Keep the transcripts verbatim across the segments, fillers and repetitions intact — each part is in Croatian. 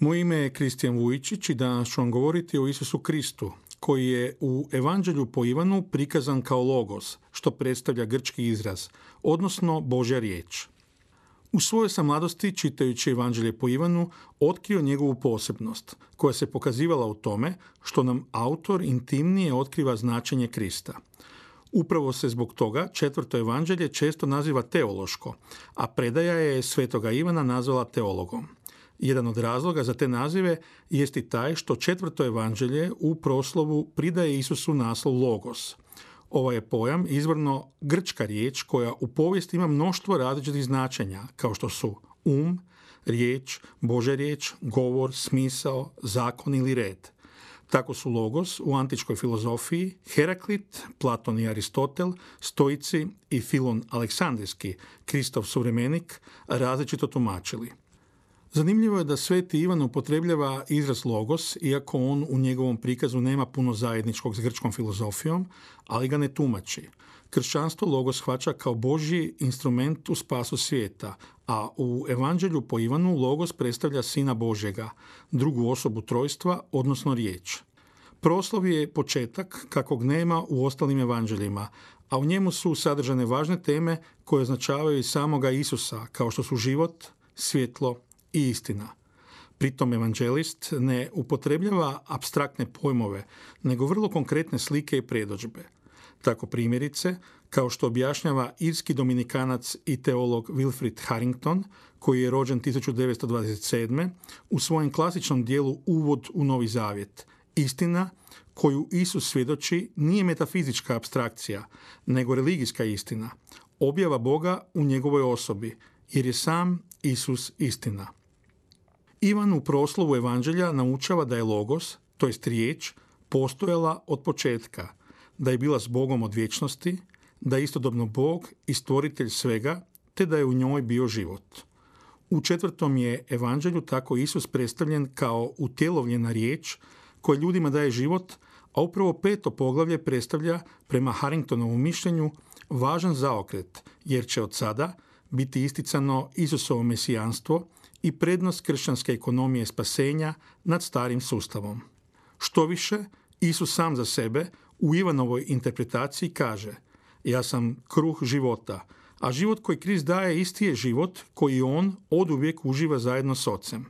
Moje ime je Kristijan Vujičić i danas ću vam govoriti o Isusu Kristu, koji je u Evanđelju po Ivanu prikazan kao Logos, što predstavlja grčki izraz, odnosno Božja riječ. U svojoj sam mladosti, čitajući Evanđelje po Ivanu, otkrio njegovu posebnost, koja se pokazivala u tome što nam autor intimnije otkriva značenje Krista. Upravo se zbog toga četvrto evanđelje često naziva teološko, a predaja je svetoga Ivana nazvala teologom. Jedan od razloga za te nazive jest i taj što četvrto evanđelje u proslovu pridaje Isusu naslov Logos. Ovaj je pojam izvorno grčka riječ koja u povijesti ima mnoštvo različitih značenja, kao što su um, riječ, Božja riječ, govor, smisao, zakon ili red. Tako su Logos u antičkoj filozofiji Heraklit, Platon i Aristotel, Stoici i Filon Aleksandrijski, Kristov suvremenik, različito tumačili. Zanimljivo je da sveti Ivan upotrebljava izraz logos, iako on u njegovom prikazu nema puno zajedničkog s grčkom filozofijom, ali ga ne tumači. Kršćanstvo logos shvaća kao Božji instrument u spasu svijeta, a u Evanđelju po Ivanu logos predstavlja Sina Božjega, drugu osobu trojstva, odnosno riječ. Proslov je početak kakvog nema u ostalim evanđeljima, a u njemu su sadržane važne teme koje označavaju i samoga Isusa, kao što su život, svjetlo i istina. Pritom evanđelist ne upotrebljava apstraktne pojmove, nego vrlo konkretne slike i predodžbe. Tako primjerice, kao što objašnjava irski dominikanac i teolog Wilfrid Harrington, koji je rođen tisuću devetsto dvadeset sedme, u svojem klasičnom dijelu Uvod u Novi Zavjet. Istina koju Isus svjedoči nije metafizička apstrakcija, nego religijska istina, objava Boga u njegovoj osobi, jer je sam Isus istina. Ivan u proslovu evanđelja naučava da je logos, to jest riječ, postojala od početka, da je bila s Bogom od vječnosti, da je istodobno Bog i stvoritelj svega, te da je u njoj bio život. U četvrtom je evanđelju tako Isus predstavljen kao utjelovljena riječ koja ljudima daje život, a upravo peto poglavlje predstavlja, prema Harringtonovom mišljenju, važan zaokret, jer će od sada biti isticano Isusovo mesijanstvo i prednost kršćanske ekonomije spasenja nad starim sustavom. Što više, Isus sam za sebe u Ivanovoj interpretaciji kaže: ja sam kruh života, a život koji Krist daje isti je život koji on oduvijek uživa zajedno s Ocem.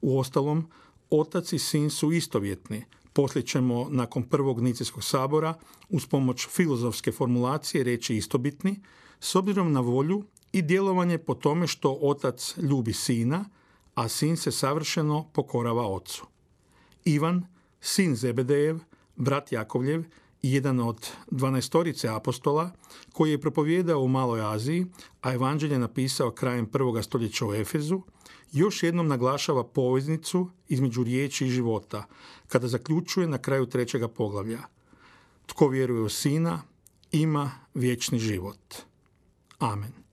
Uostalom, Otac i Sin su istovjetni. Poslije ćemo, nakon prvog Nicijskog sabora, uz pomoć filozofske formulacije reći istobitni, s obzirom na volju i djelovanje po tome što Otac ljubi Sina, a Sin se savršeno pokorava Ocu. Ivan, sin Zebedejev, brat Jakovljev i jedan od dvanaestorice apostola, koji je propovijedao u Maloj Aziji, a evanđelje napisao krajem prvoga stoljeća u Efezu, još jednom naglašava poveznicu između riječi i života, kada zaključuje na kraju trećega poglavlja: tko vjeruje u Sina, ima vječni život. Amen.